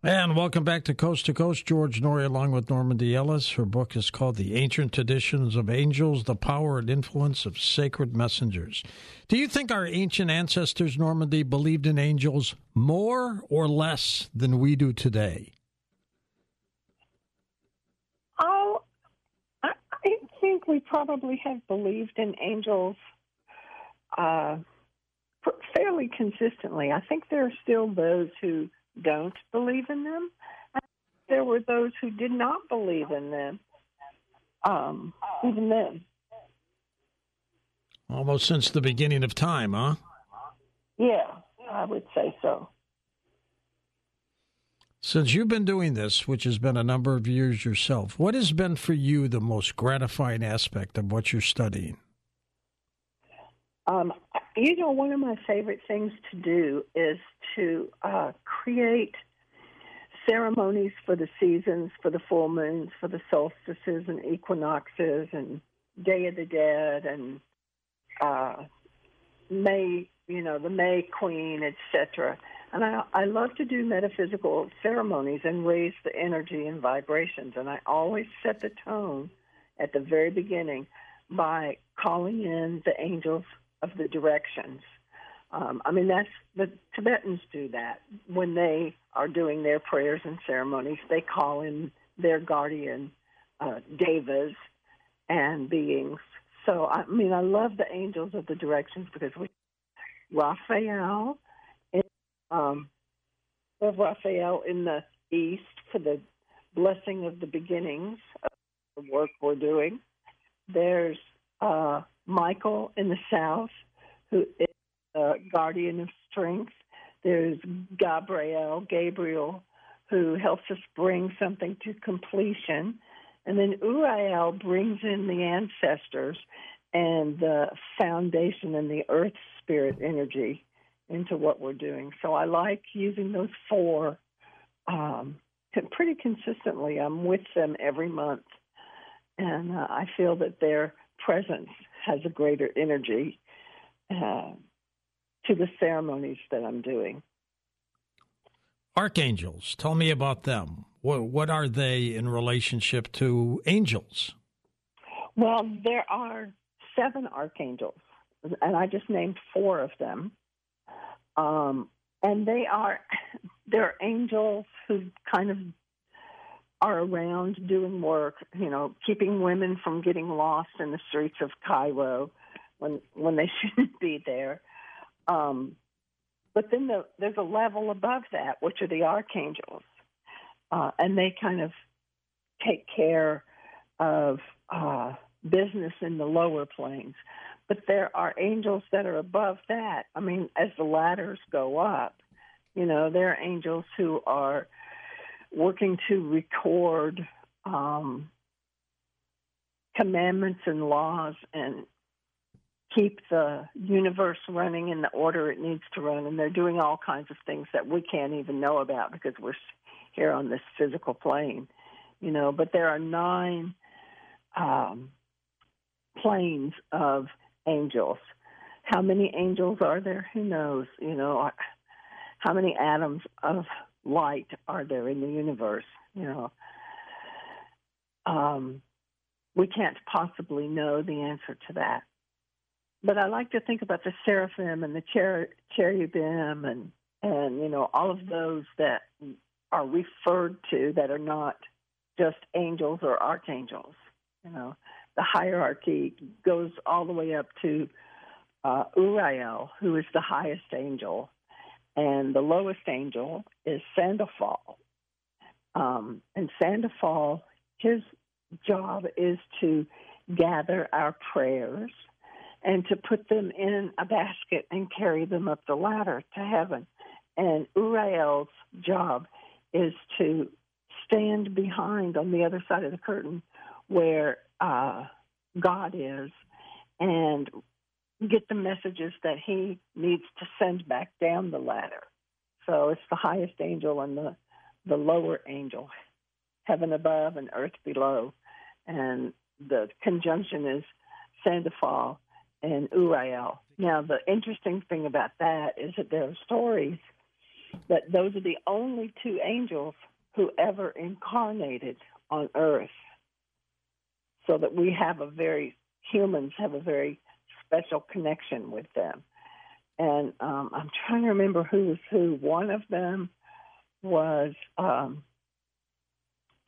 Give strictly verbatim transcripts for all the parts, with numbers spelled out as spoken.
And welcome back to Coast to Coast. George Norrie along with Normandy Ellis. Her book is called The Ancient Traditions of Angels, The Power and Influence of Sacred Messengers. Do you think our ancient ancestors, Normandy, believed in angels more or less than we do today? Oh, I think we probably have believed in angels uh, fairly consistently. I think there are still those who don't believe in them. There were those who did not believe in them, um, even then. Almost since the beginning of time, huh? Yeah, I would say so. Since you've been doing this, which has been a number of years yourself, what has been for you the most gratifying aspect of what you're studying? Um, you know, one of my favorite things to do is to uh, create ceremonies for the seasons, for the full moons, for the solstices and equinoxes and Day of the Dead and uh, May, you know, the May Queen, et cetera. And I, I love to do metaphysical ceremonies and raise the energy and vibrations. And I always set the tone at the very beginning by calling in the angels of the directions. Um, I mean, that's the Tibetans do that. When they are doing their prayers and ceremonies, they call in their guardian uh, devas and beings. So, I mean, I love the angels of the directions because we Raphael, in, um, we have Raphael in the east for the blessing of the beginnings of the work we're doing. There's uh, Michael in the south, who is a guardian of strength. There's Gabriel, Gabriel, who helps us bring something to completion. And then Uriel brings in the ancestors and the foundation and the earth spirit energy into what we're doing. So I like using those four um, pretty consistently. I'm with them every month. And uh, I feel that their presence has a greater energy uh, to the ceremonies that I'm doing. Archangels, tell me about them. What, what are they in relationship to angels? Well, there are seven archangels, and I just named four of them. Um, and they are they're angels who kind of are around doing work, you know, keeping women from getting lost in the streets of Cairo when when they shouldn't be there. Um, but then the, there's a level above that, which are the archangels, uh, and they kind of take care of uh, business in the lower planes. But there are angels that are above that. I mean, as the ladders go up, you know, there are angels who are working to record um, commandments and laws and keep the universe running in the order it needs to run. And they're doing all kinds of things that we can't even know about because we're here on this physical plane, you know. But there are nine um, planes of angels. How many angels are there? Who knows, you know? How many atoms of light are there in the universe? You know, um, we can't possibly know the answer to that. But I like to think about the seraphim and the cher- cherubim and, and, you know, all of those that are referred to that are not just angels or archangels. You know, the hierarchy goes all the way up to uh, Uriel, who is the highest angel. And the lowest angel is Sandalphon. Um, and Sandalphon, his job is to gather our prayers and to put them in a basket and carry them up the ladder to heaven. And Uriel's job is to stand behind on the other side of the curtain where uh, God is and get the messages that he needs to send back down the ladder. So it's the highest angel and the, the lower angel, heaven above and earth below. And the conjunction is Sandalphon and Uriel. Now, the interesting thing about that is that there are stories that those are the only two angels who ever incarnated on earth, so that we have a very, humans have a very special connection with them. And um, I'm trying to remember who was who. One of them was, um,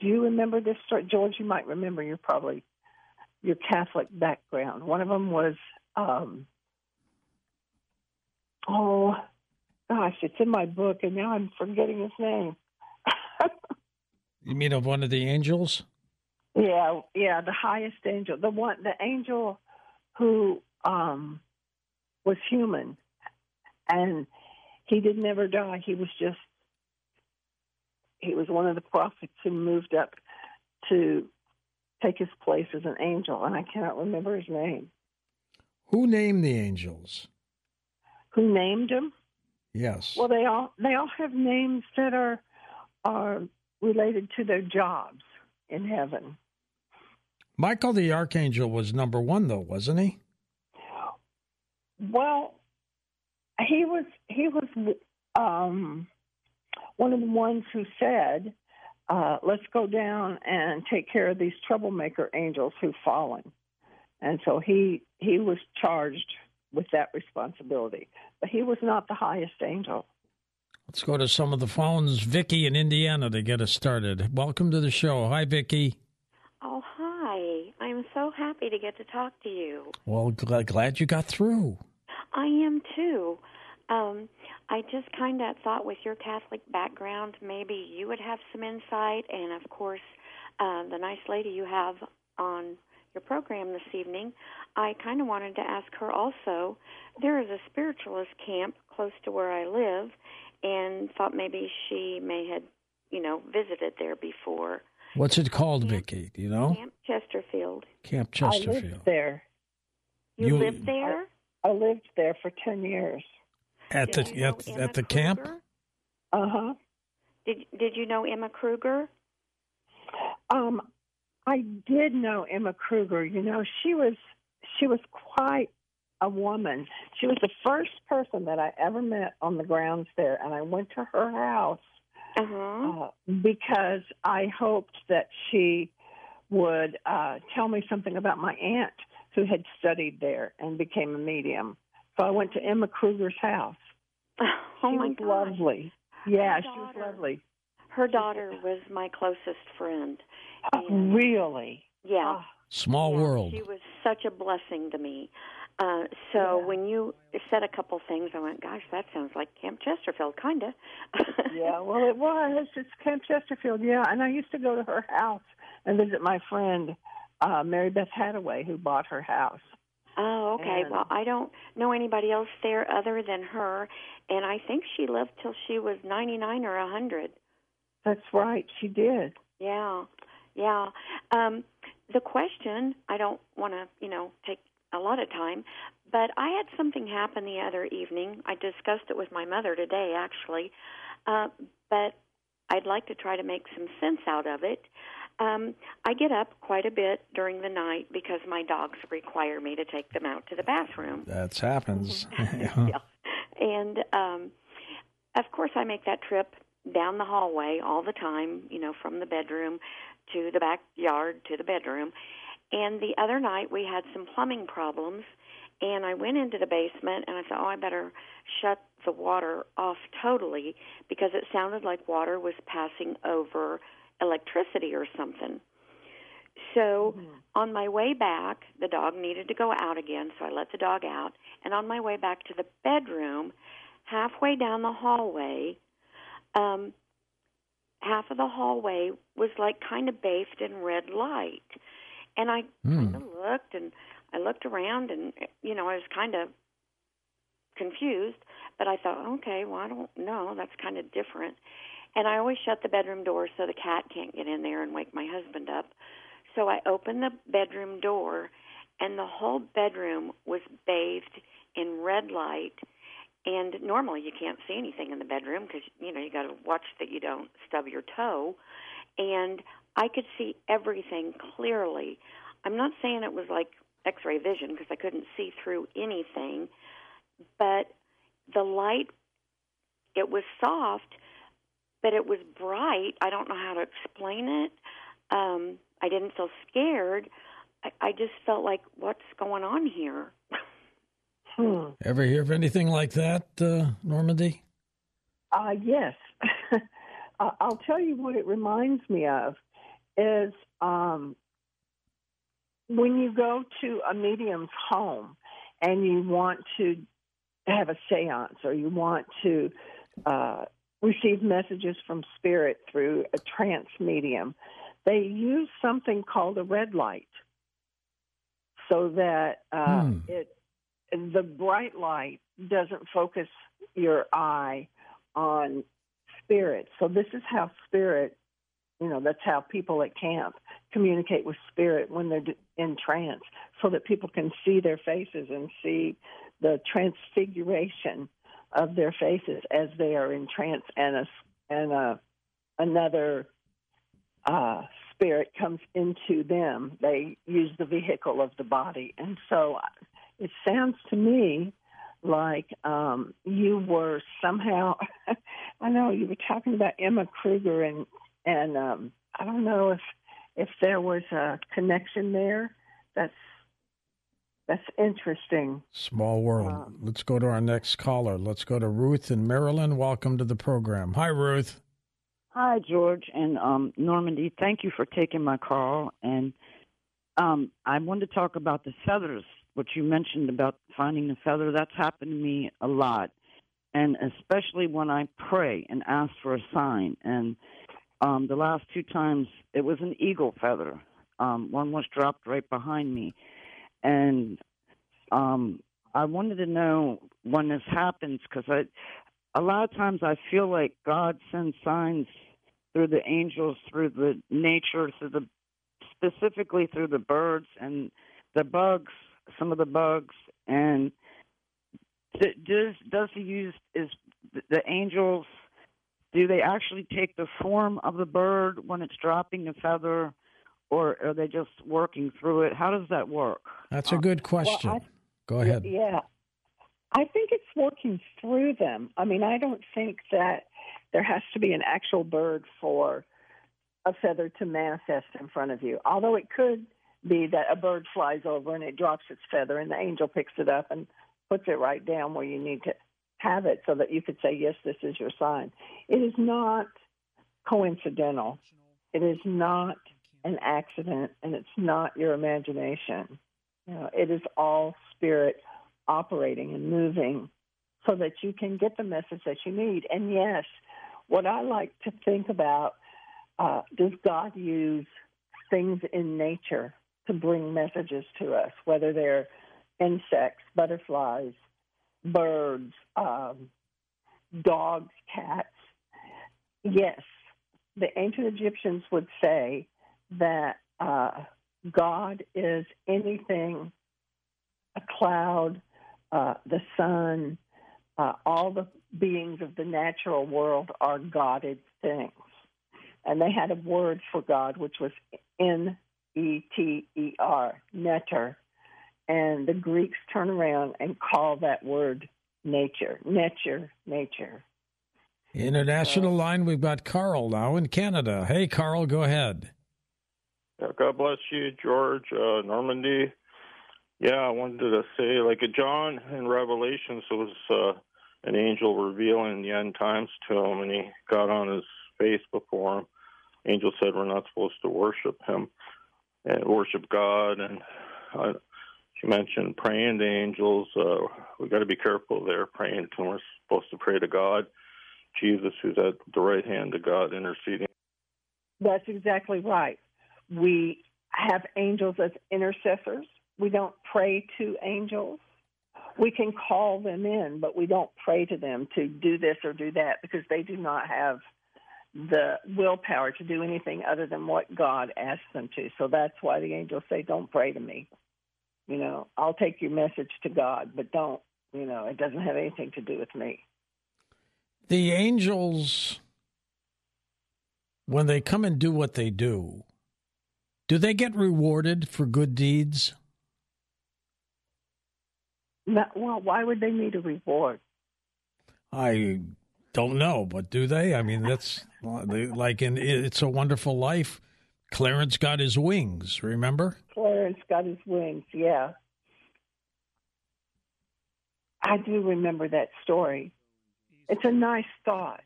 do you remember this story? George, you might remember, you're probably, your Catholic background. One of them was, um, oh, gosh, it's in my book, and now I'm forgetting his name. You mean of one of the angels? Yeah, yeah, the highest angel, the one, the angel who um, was human, and he didn't ever die. He was just, he was one of the prophets who moved up to take his place as an angel, and I cannot remember his name. Who named the angels? Who named them? Yes. Well, they all they all have names that are are related to their jobs in heaven. Michael the Archangel was number one, though, wasn't he? Well, he was he was um, one of the ones who said, Uh, let's go down and take care of these troublemaker angels who've fallen. And so he he was charged with that responsibility. But he was not the highest angel. Let's go to some of the phones. Vicki in Indiana to get us started. Welcome to the show. Hi, Vicki. Oh, hi. I'm so happy to get to talk to you. Well, gl- glad you got through. I am, too. Um, I just kind of thought with your Catholic background, maybe you would have some insight. And, of course, uh, the nice lady you have on your program this evening, I kind of wanted to ask her also. There is a spiritualist camp close to where I live, and thought maybe she may have, you know, visited there before. What's it called, Camp, Vicki? Do you know? Camp Chesterfield. Camp Chesterfield. I lived there. You, you lived there? I, I lived there for ten years. At did the you know at, at the Kruger? Camp? Uh-huh. Did did you know Emma Kruger? Um, I did know Emma Kruger. You know, she was she was quite a woman. She was the first person that I ever met on the grounds there, and I went to her house uh-huh. uh, because I hoped that she would uh, tell me something about my aunt who had studied there and became a medium. So I went to Emma Kruger's house. Oh, she my was God. Lovely. Yeah, her she daughter, was lovely. Her daughter was my closest friend. And, oh, really? Yeah. Small yeah, world. She was such a blessing to me. Uh, so yeah. when you said a couple things, I went, gosh, that sounds like Camp Chesterfield, kind of. Yeah, well, it was. It's Camp Chesterfield, yeah. And I used to go to her house and visit my friend, uh, Mary Beth Hathaway, who bought her house. Oh, okay. And, well, I don't know anybody else there other than her, and I think she lived till she was ninety-nine or a hundred. That's right. She did. Yeah, yeah. Um, the question, I don't want to, you know, take a lot of time, but I had something happen the other evening. I discussed it with my mother today, actually, uh, but I'd like to try to make some sense out of it. Um, I get up quite a bit during the night because my dogs require me to take them out to the bathroom. That happens. Yeah. And, um, of course, I make that trip down the hallway all the time, you know, from the bedroom to the backyard to the bedroom. And the other night we had some plumbing problems, and I went into the basement, and I thought, oh, I better shut the water off totally because it sounded like water was passing over electricity or something. So mm-hmm. on my way back, the dog needed to go out again, so I let the dog out. And on my way back to the bedroom, halfway down the hallway, um, half of the hallway was like kind of bathed in red light. And I mm. kind of looked, and I looked around, and, you know, I was kind of confused. But I thought, okay, well, I don't know. That's kind of different. And I always shut the bedroom door so the cat can't get in there and wake my husband up. So I opened the bedroom door, and the whole bedroom was bathed in red light. And normally you can't see anything in the bedroom because, you know, you got to watch that you don't stub your toe. And I could see everything clearly. I'm not saying it was like X-ray vision because I couldn't see through anything, but the light it was soft, but it was bright. I don't know how to explain it. Um, I didn't feel scared. I, I just felt like, what's going on here? hmm. Ever hear of anything like that, uh, Normandy? Uh, yes. I'll tell you what it reminds me of is um, when you go to a medium's home and you want to have a seance or you want to uh, receive messages from spirit through a trance medium, they use something called a red light so that uh, hmm. it the bright light doesn't focus your eye on spirit. So this is how spirit, you know, that's how people at camp communicate with spirit when they're in trance, so that people can see their faces and see the transfiguration of their faces as they are in trance, and a, and a, another uh, spirit comes into them. They use the vehicle of the body. And so it sounds to me like um, you were somehow, I know you were talking about Emma Kruger, and and um, I don't know if if there was a connection there. That's that's interesting. Small world. Um, Let's go to our next caller. Let's go to Ruth in Maryland. Welcome to the program. Hi, Ruth. Hi, George and um, Normandy. Thank you for taking my call. And um, I wanted to talk about the feathers. What you mentioned about finding the feather, that's happened to me a lot, and especially when I pray and ask for a sign. And um, the last two times, it was an eagle feather. Um, one was dropped right behind me. And um, I wanted to know when this happens, because I, a lot of times I feel like God sends signs through the angels, through the nature, through the specifically through the birds and the bugs, some of the bugs, and does does he use is the angels? Do they actually take the form of the bird when it's dropping the feather, or are they just working through it? How does that work? That's a good question. Well, I, Go ahead. Yeah, I think it's working through them. I mean, I don't think that there has to be an actual bird for a feather to manifest in front of you, although it could be that a bird flies over and it drops its feather and the angel picks it up and puts it right down where you need to have it so that you could say, yes, this is your sign. It is not coincidental. It is not an accident, and it's not your imagination. You know, it is all spirit operating and moving so that you can get the message that you need. And, yes, what I like to think about, uh, does God use things in nature to bring messages to us, whether they're insects, butterflies, birds, um, dogs, cats? Yes, the ancient Egyptians would say that uh, God is anything, a cloud, uh, the sun, uh, all the beings of the natural world are godded things. And they had a word for God, which was N E T E R, neter. And the Greeks turn around and call that word nature, nature, nature. International so, line, we've got Carl now in Canada. Hey, Carl, go ahead. God bless you, George, uh, Normandy. Yeah, I wanted to say, like John in Revelations, it was uh, an angel revealing the end times to him, and he got on his face before him. Angel said we're not supposed to worship him and worship God, and uh, she mentioned praying to angels. Uh, we got to be careful there praying to him. We're supposed to pray to God, Jesus, who's at the right hand of God interceding. That's exactly right. We have angels as intercessors. We don't pray to angels. We can call them in, but we don't pray to them to do this or do that, because they do not have the willpower to do anything other than what God asks them to. So that's why the angels say, don't pray to me. You know, I'll take your message to God, but don't, you know, it doesn't have anything to do with me. The angels, when they come and do what they do, do they get rewarded for good deeds? Not, well, why would they need a reward? I Don't know, but do they? I mean, that's like in It's a Wonderful Life. Clarence got his wings, remember? Clarence got his wings, yeah. I do remember that story. It's a nice thought.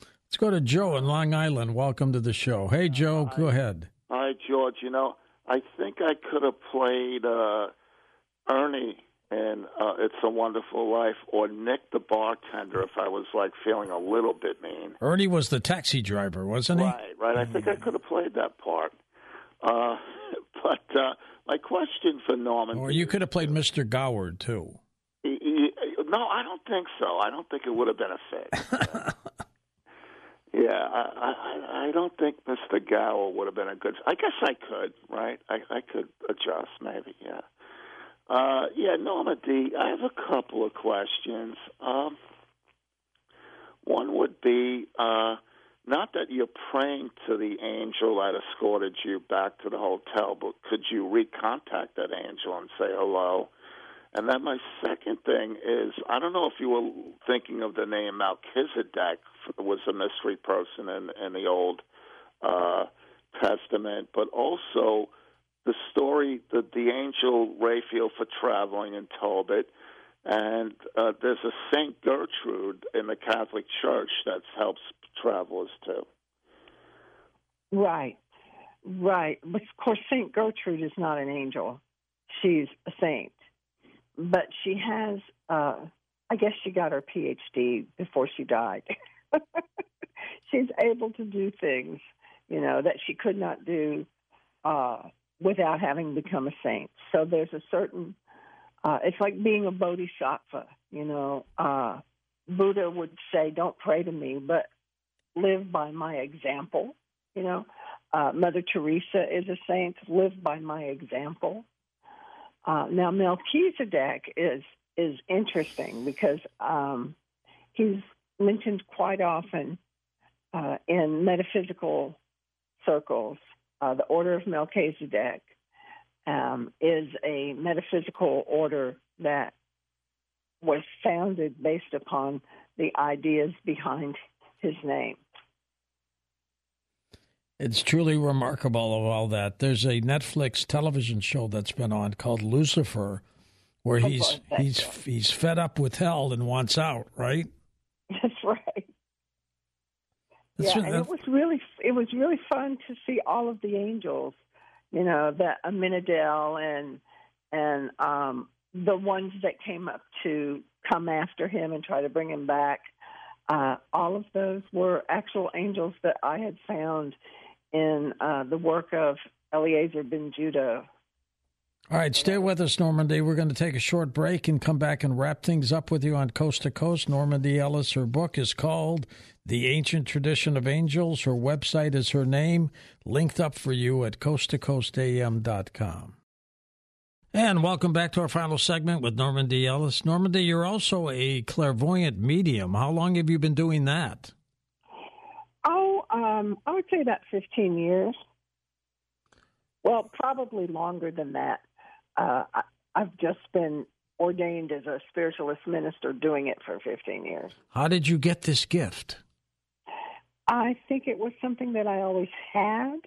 Let's go to Joe in Long Island. Welcome to the show. Hey, Joe, go ahead. Hi, George. You know, I think I could have played uh, Ernie in uh, It's a Wonderful Life or Nick the Bartender if I was, like, feeling a little bit mean. Ernie was the taxi driver, wasn't he? Right, right. I think I could have played that part. Uh, but uh, my question for Norman... Or you could have played Mister Goward, too. He, he, no, I don't think so. I don't think it would have been a fit. Yeah, I, I I don't think Mister Gower would have been a good... I guess I could, right? I, I could adjust, maybe, yeah. Uh, yeah, Normandy, I have a couple of questions. Um, one would be, uh, not that you're praying to the angel that escorted you back to the hotel, but could you recontact that angel and say hello? And then my second thing is, I don't know if you were thinking of the name Melchizedek, was a mystery person in, in the Old uh, Testament, but also the story that the angel Raphael for traveling in Tobit, and uh, there's a Saint Gertrude in the Catholic Church that helps travelers too. Right, right. But of course, Saint Gertrude is not an angel; she's a saint. But she has, uh, I guess she got her P H D before she died. She's able to do things, you know, that she could not do uh, without having become a saint. So there's a certain, uh, it's like being a bodhisattva, you know. Uh, Buddha would say, don't pray to me, but live by my example, you know. Uh, Mother Teresa is a saint, live by my example. Uh, now, Melchizedek is is interesting because um, he's mentioned quite often uh, in metaphysical circles. Uh, the Order of Melchizedek um, is a metaphysical order that was founded based upon the ideas behind his name. It's truly remarkable of all that. There's a Netflix television show that's been on called Lucifer, where oh, he's boy, he's God. he's fed up with hell and wants out. Right. That's right. That's yeah, what, and that... it was really it was really fun to see all of the angels, you know, the Aminadel and and um, the ones that came up to come after him and try to bring him back. Uh, all of those were actual angels that I had found in uh, the work of Eliezer Ben Judah. All right, stay with us, Normandy. We're going to take a short break and come back and wrap things up with you on Coast to Coast. Normandy Ellis, her book is called The Ancient Tradition of Angels. Her website is her name, linked up for you at coast to coast a m dot com. And welcome back to our final segment with Normandy Ellis. Normandy, you're also a clairvoyant medium. How long have you been doing that? Oh, um, I would say about fifteen years. Well, probably longer than that. Uh, I, I've just been ordained as a spiritualist minister doing it for fifteen years. How did you get this gift? I think it was something that I always had,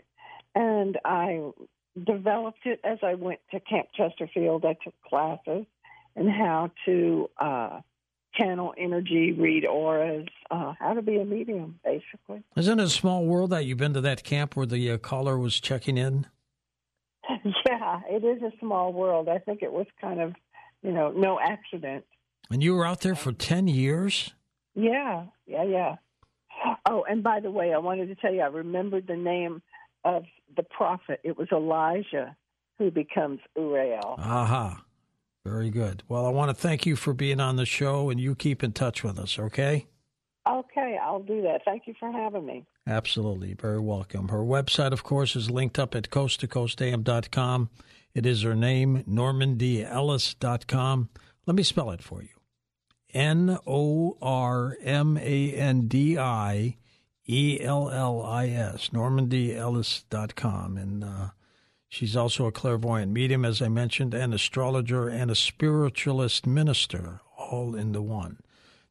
and I developed it as I went to Camp Chesterfield. I took classes in how to uh, channel energy, read auras, uh, how to be a medium, basically. Isn't it a small world that you've been to that camp where the uh, caller was checking in? Yeah, it is a small world. I think it was kind of, you know, no accident. And you were out there for ten years? Yeah, yeah, yeah. Oh, and by the way, I wanted to tell you, I remembered the name of the prophet. It was Elijah who becomes Uriel. Aha. Very good. Well, I want to thank you for being on the show, and you keep in touch with us, okay? Okay, I'll do that. Thank you for having me. Absolutely. Very welcome. Her website, of course, is linked up at coast to coast a m dot com. It is her name, normandy ellis dot com. Let me spell it for you. N O R M A N D I E L L I S, normandy ellis dot com. And uh, she's also a clairvoyant medium, as I mentioned, an astrologer and a spiritualist minister, all in the one.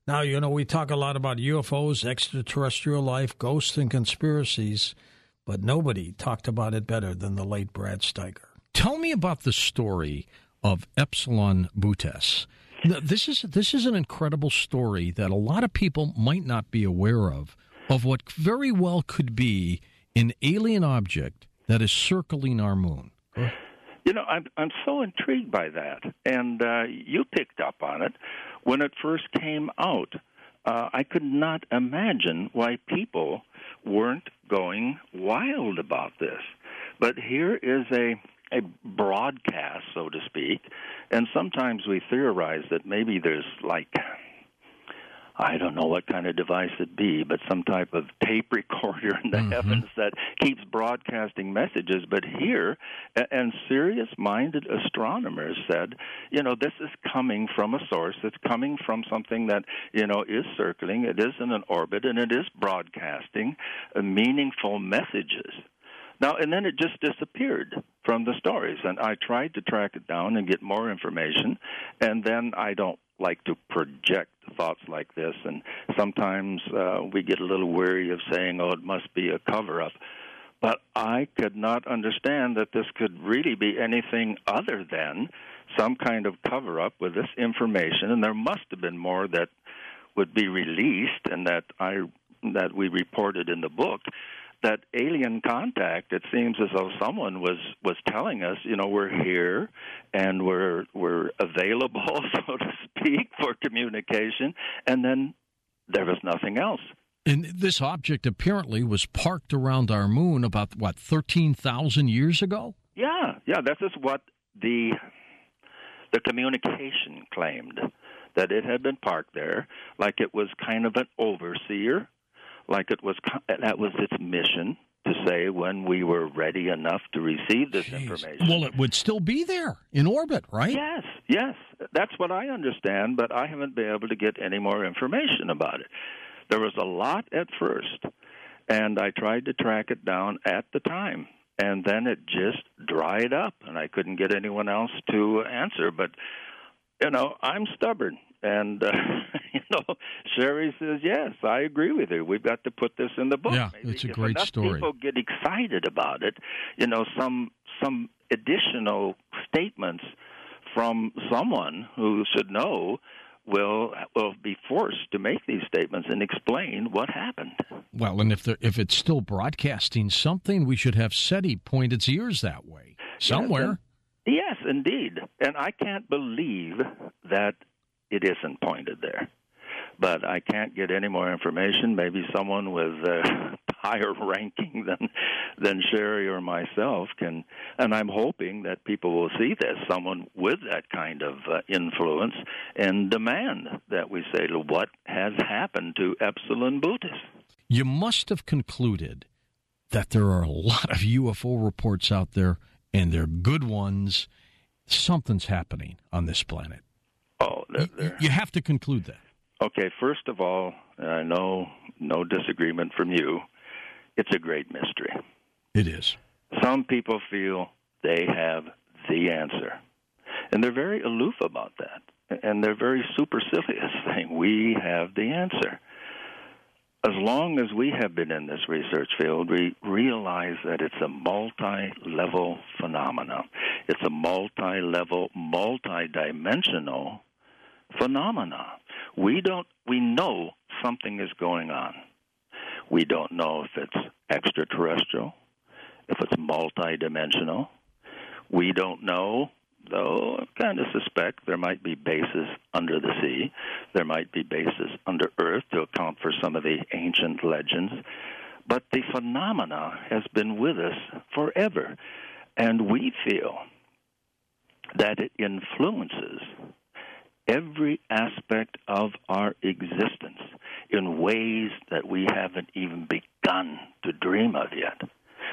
Now, you know, we talk a lot about U F Os, extraterrestrial life, ghosts, and conspiracies, but nobody talked about it better than the late Brad Steiger. Tell me about the story of Epsilon Bootes. This is this is an incredible story that a lot of people might not be aware of, of what very well could be an alien object that is circling our moon. You know, I'm I'm so intrigued by that, and uh, you picked up on it when it first came out. Uh, I could not imagine why people weren't going wild about this. But here is a a broadcast, so to speak, and sometimes we theorize that maybe there's like, I don't know what kind of device it'd be, but some type of tape recorder in the mm-hmm. heavens that keeps broadcasting messages. But here, and serious-minded astronomers said, you know, this is coming from a source. It's coming from something that, you know, is circling. It is in an orbit, and it is broadcasting meaningful messages. Now, and then it just disappeared from the stories. And I tried to track it down and get more information, and then I don't like to project thoughts like this, and sometimes uh, we get a little weary of saying, oh, it must be a cover-up. But I could not understand that this could really be anything other than some kind of cover-up with this information, and there must have been more that would be released and that I that we reported in the book. That alien contact, it seems as though someone was, was telling us, you know, we're here and we're we're available, so to speak, for communication, and then there was nothing else. And this object apparently was parked around our moon about, what, thirteen thousand years ago? Yeah, yeah, this is what the the communication claimed, that it had been parked there like it was kind of an overseer. Like it was, that was its mission to say when we were ready enough to receive this Jeez. information. Well, it would still be there in orbit, right? Yes, yes. That's what I understand, but I haven't been able to get any more information about it. There was a lot at first, and I tried to track it down at the time, and then it just dried up, and I couldn't get anyone else to answer. But, you know, I'm stubborn. And, uh, you know, Sherry says, yes, I agree with you. We've got to put this in the book. Yeah, maybe it's a if great story. If people get excited about it, you know, some some additional statements from someone who should know will will be forced to make these statements and explain what happened. Well, and if there, if it's still broadcasting something, we should have SETI point its ears that way somewhere. Yes, and, yes, indeed. And I can't believe that it isn't pointed there. But I can't get any more information. Maybe someone with uh, higher ranking than than Sherry or myself can, and I'm hoping that people will see this, someone with that kind of uh, influence, and demand that we say, what has happened to Epsilon Bootes? You must have concluded that there are a lot of U F O reports out there, and they're good ones. Something's happening on this planet. Oh, they're, they're. You have to conclude that. Okay, first of all, uh, no, no disagreement from you. It's a great mystery. It is. Some people feel they have the answer, and they're very aloof about that, and they're very supercilious, saying, we have the answer. As long as we have been in this research field, we realize that it's a multi-level phenomenon. It's a multi-level, multi-dimensional phenomena. We don't, we know something is going on. We don't know if it's extraterrestrial, if it's multidimensional. We don't know, though I kind of suspect there might be bases under the sea. There might be bases under Earth to account for some of the ancient legends. But the phenomena has been with us forever, and we feel that it influences every aspect of our existence in ways that we haven't even begun to dream of yet.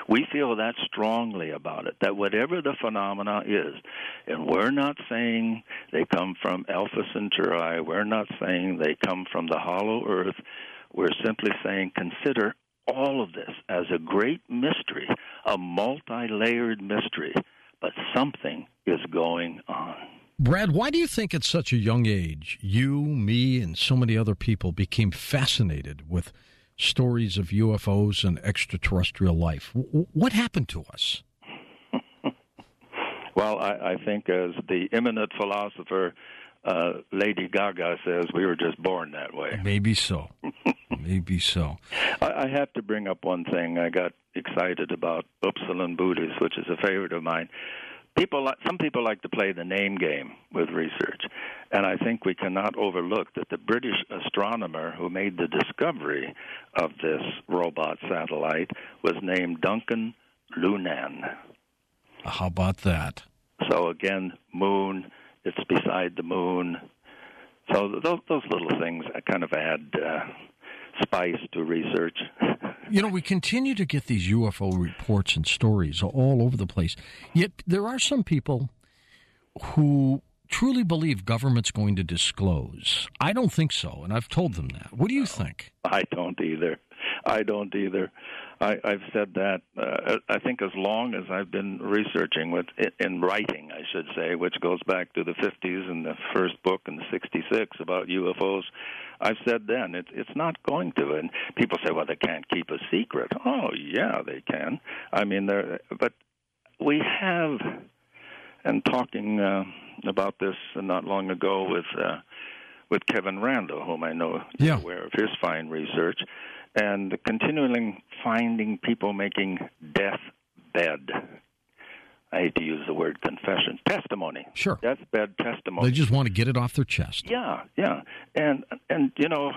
We feel that strongly about it, that whatever the phenomena is, and we're not saying they come from Alpha Centauri, we're not saying they come from the hollow Earth, we're simply saying consider all of this as a great mystery, a multi-layered mystery, but something is going on. Brad, why do you think at such a young age, you, me, and so many other people became fascinated with stories of U F Os and extraterrestrial life? W- what happened to us? Well, I, I think as the eminent philosopher uh, Lady Gaga says, we were just born that way. Maybe so. Maybe so. I, I have to bring up one thing. I got excited about Epsilon Bootes, which is a favorite of mine. People, some people like to play the name game with research, and I think we cannot overlook that the British astronomer who made the discovery of this robot satellite was named Duncan Lunan. How about that? So again, moon, it's beside the moon. So those, those little things kind of add uh, spice to research. You know, we continue to get these U F O reports and stories all over the place, yet there are some people who truly believe government's going to disclose. I don't think so, and I've told them that. What do you no, think? I don't either. I don't either. I, I've said that, uh, I think, as long as I've been researching, with in writing, I should say, which goes back to the fifties and the first book in sixty-six about U F Os. I've said then, it's it's not going to. And people say, well, they can't keep a secret. Oh, yeah, they can. I mean, they're, but we have, and talking uh, about this not long ago with uh, with Kevin Randall, whom I know is yeah. aware of his fine research, and continually finding people making deathbed, I hate to use the word confession, testimony. Sure. Deathbed testimony. They just want to get it off their chest. Yeah, yeah. And, and you know,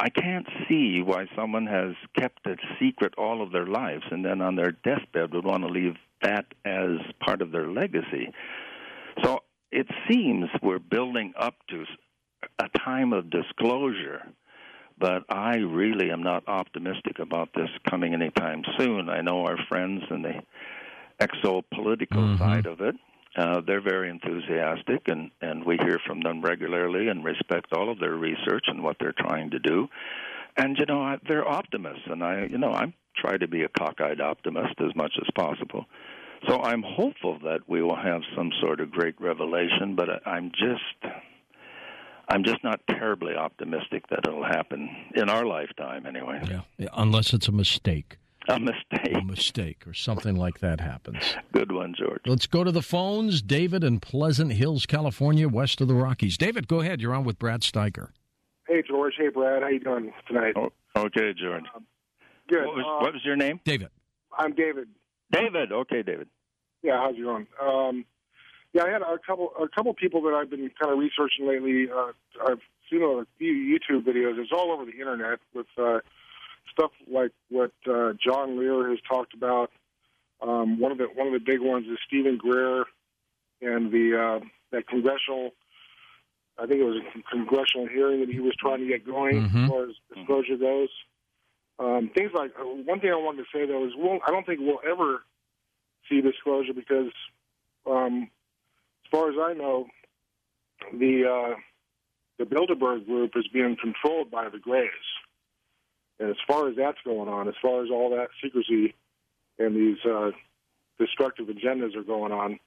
I can't see why someone has kept a secret all of their lives and then on their deathbed would want to leave that as part of their legacy. So it seems we're building up to a time of disclosure. But I really am not optimistic about this coming anytime soon. I know our friends in the exopolitical mm-hmm. side of it, uh, they're very enthusiastic, and, and we hear from them regularly and respect all of their research and what they're trying to do. And, you know, I, they're optimists, and I, you know, I try to be a cockeyed optimist as much as possible. So I'm hopeful that we will have some sort of great revelation, but I, I'm just... I'm just not terribly optimistic that it'll happen in our lifetime, anyway. Yeah, yeah, unless it's a mistake. A mistake. A mistake, or something like that happens. Good one, George. Let's go to the phones. David in Pleasant Hills, California, west of the Rockies. David, go ahead. You're on with Brad Steiger. Hey, George. Hey, Brad. How you doing tonight? Oh, okay, George. Um, good. What was, uh, what was your name? David. I'm David. David. Okay, David. Yeah, how's it going? Um, Yeah, I had a couple a couple people that I've been kind of researching lately. Uh, I've seen a few YouTube videos. It's all over the internet with uh, stuff like what uh, John Lear has talked about. Um, one of the one of the big ones is Stephen Greer and the uh, that congressional. I think it was a congressional hearing that he was trying to get going mm-hmm. as far as disclosure goes. Um, things like one thing I wanted to say though is we'll, I don't think we'll ever see disclosure because. Um, As far as I know, the uh, the Bilderberg group is being controlled by the Greys. And as far as that's going on, as far as all that secrecy and these uh, destructive agendas are going on,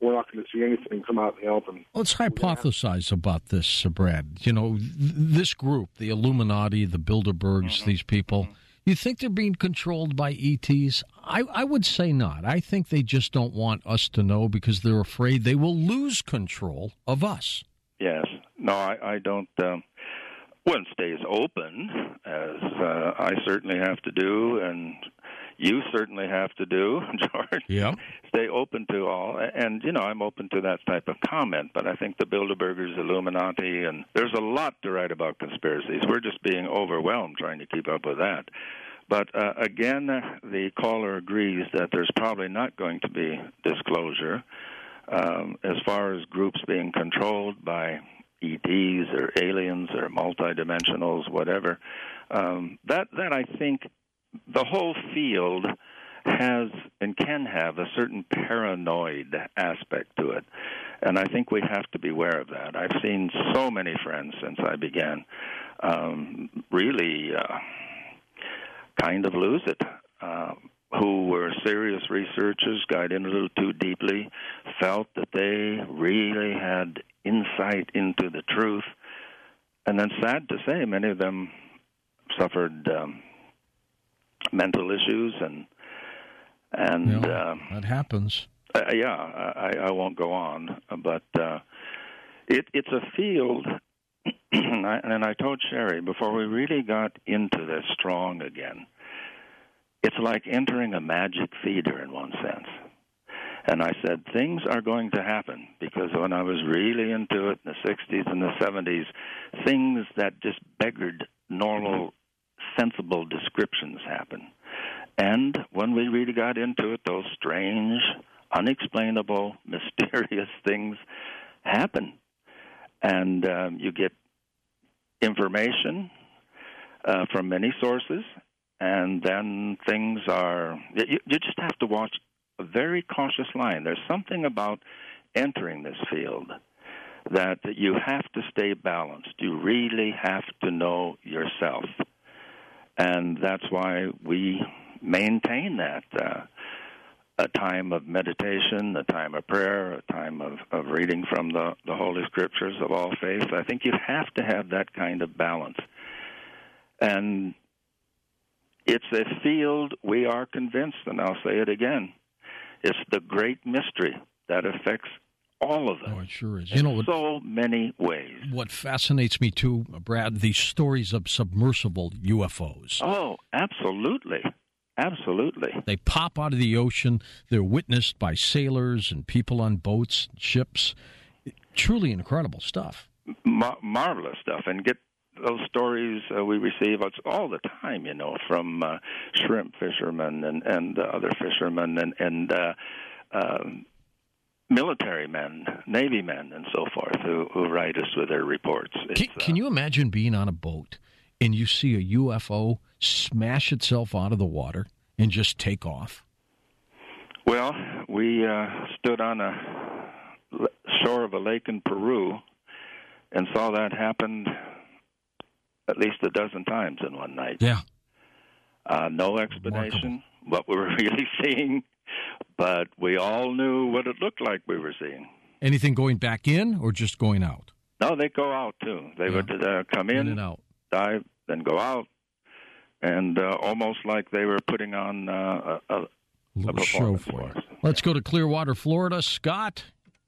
we're not going to see anything come out in the open. Let's hypothesize about this, Brad. You know, th- this group, the Illuminati, the Bilderbergs, mm-hmm. these people, you think they're being controlled by E Ts? I, I would say not. I think they just don't want us to know because they're afraid they will lose control of us. Yes. No, I, I don't. Um, one stays open, as uh, I certainly have to do, and you certainly have to do, George. Yeah. Stay open to all. And, you know, I'm open to that type of comment, but I think the Bilderbergers, Illuminati, and there's a lot to write about conspiracies. We're just being overwhelmed trying to keep up with that. But, uh, again, the caller agrees that there's probably not going to be disclosure um, as far as groups being controlled by E Ts or aliens or multidimensionals, whatever. Um, that, that, I think, the whole field has and can have a certain paranoid aspect to it. And I think we have to be aware of that. I've seen so many friends since I began um, really uh, kind of lose it. Uh, who were serious researchers, got in a little too deeply, felt that they really had insight into the truth. And then, sad to say, many of them suffered um, mental issues, and and yeah, uh, that happens. Uh, yeah, I, I won't go on, but uh, it, it's a field. And, I, and I told Sherry before we really got into this strong again, it's like entering a magic theater in one sense. And I said, things are going to happen, because when I was really into it in the sixties and the seventies, things that just beggared normal, sensible descriptions happened. And when we really got into it, those strange, unexplainable, mysterious things happen. And um, you get information uh, from many sources, and then things are... You, you just have to watch a very cautious line. There's something about entering this field that, that you have to stay balanced. You really have to know yourself. And that's why we maintain that uh, a time of meditation, a time of prayer, a time of, of reading from the, the Holy Scriptures of all faiths. I think you have to have that kind of balance. And it's a field, we are convinced, and I'll say it again, it's the great mystery that affects all of us. Oh, it sure is. In you know, what, so many ways. What fascinates me, too, Brad, these stories of submersible U F Os. Oh, absolutely. Absolutely. They pop out of the ocean. They're witnessed by sailors and people on boats, ships. Truly incredible stuff. Mar- marvelous stuff. And get those stories uh, we receive all the time, you know, from uh, shrimp fishermen and, and uh, other fishermen and, and uh, uh, military men, Navy men, and so forth, who, who write us with their reports. Can, uh, can you imagine being on a boat and you see a U F O smash itself out of the water and just take off? Well, we uh, stood on a shore of a lake in Peru and saw that happen at least a dozen times in one night. Yeah. Uh, no explanation Remarkable. What we were really seeing, but we all knew what it looked like we were seeing. Anything going back in or just going out? No, they go out, too. They yeah. would uh, come in, in and out. Dive, then go out. And uh, almost like they were putting on uh, a, a, a performance show for us. Let's go to Clearwater, Florida. Scott,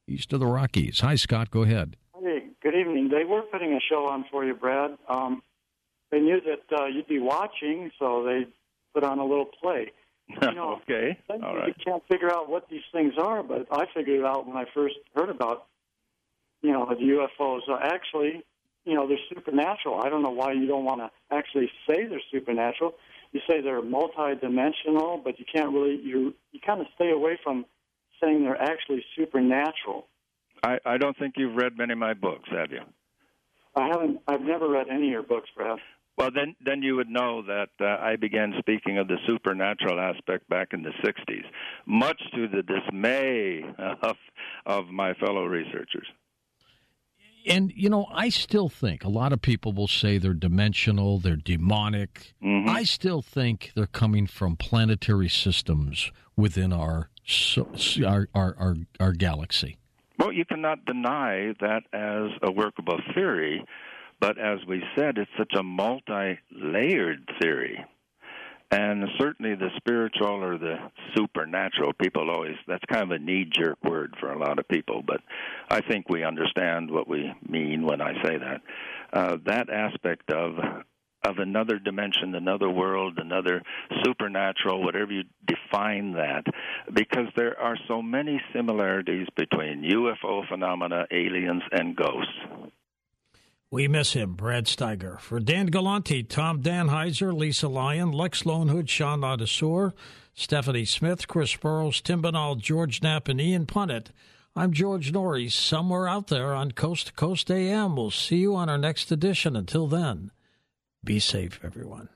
east of the Rockies. Hi, Scott. Go ahead. Hey, good evening. They were putting a show on for you, Brad. Um, they knew that uh, you'd be watching, so they put on a little play. You know, okay. All right. You can't figure out what these things are, but I figured it out when I first heard about, you know, the U F Os. Uh, actually... You know, they're supernatural. I don't know why you don't want to actually say they're supernatural. You say they're multidimensional, but you can't really, you you kind of stay away from saying they're actually supernatural. I, I don't think you've read many of my books, have you? I haven't. I've never read any of your books, Brad. Well, then then you would know that uh, I began speaking of the supernatural aspect back in the sixties, much to the dismay of of my fellow researchers. And, you know, I still think a lot of people will say they're dimensional, they're demonic. Mm-hmm. I still think they're coming from planetary systems within our, so, our, our, our, our galaxy. Well, you cannot deny that as a workable theory, but as we said, it's such a multi-layered theory. And certainly the spiritual or the supernatural, people always, that's kind of a knee-jerk word for a lot of people, but I think we understand what we mean when I say that. Uh, that aspect of of another dimension, another world, another supernatural, whatever you define that, because there are so many similarities between U F O phenomena, aliens, and ghosts. We miss him, Brad Steiger. For Dan Galante, Tom Danheiser, Lisa Lyon, Lex Lonehood, Sean Ladassoure, Stephanie Smith, Chris Burrows, Tim Banal, George Knapp, and Ian Punnett, I'm George Norrie, somewhere out there on Coast to Coast A M. We'll see you on our next edition. Until then, be safe, everyone.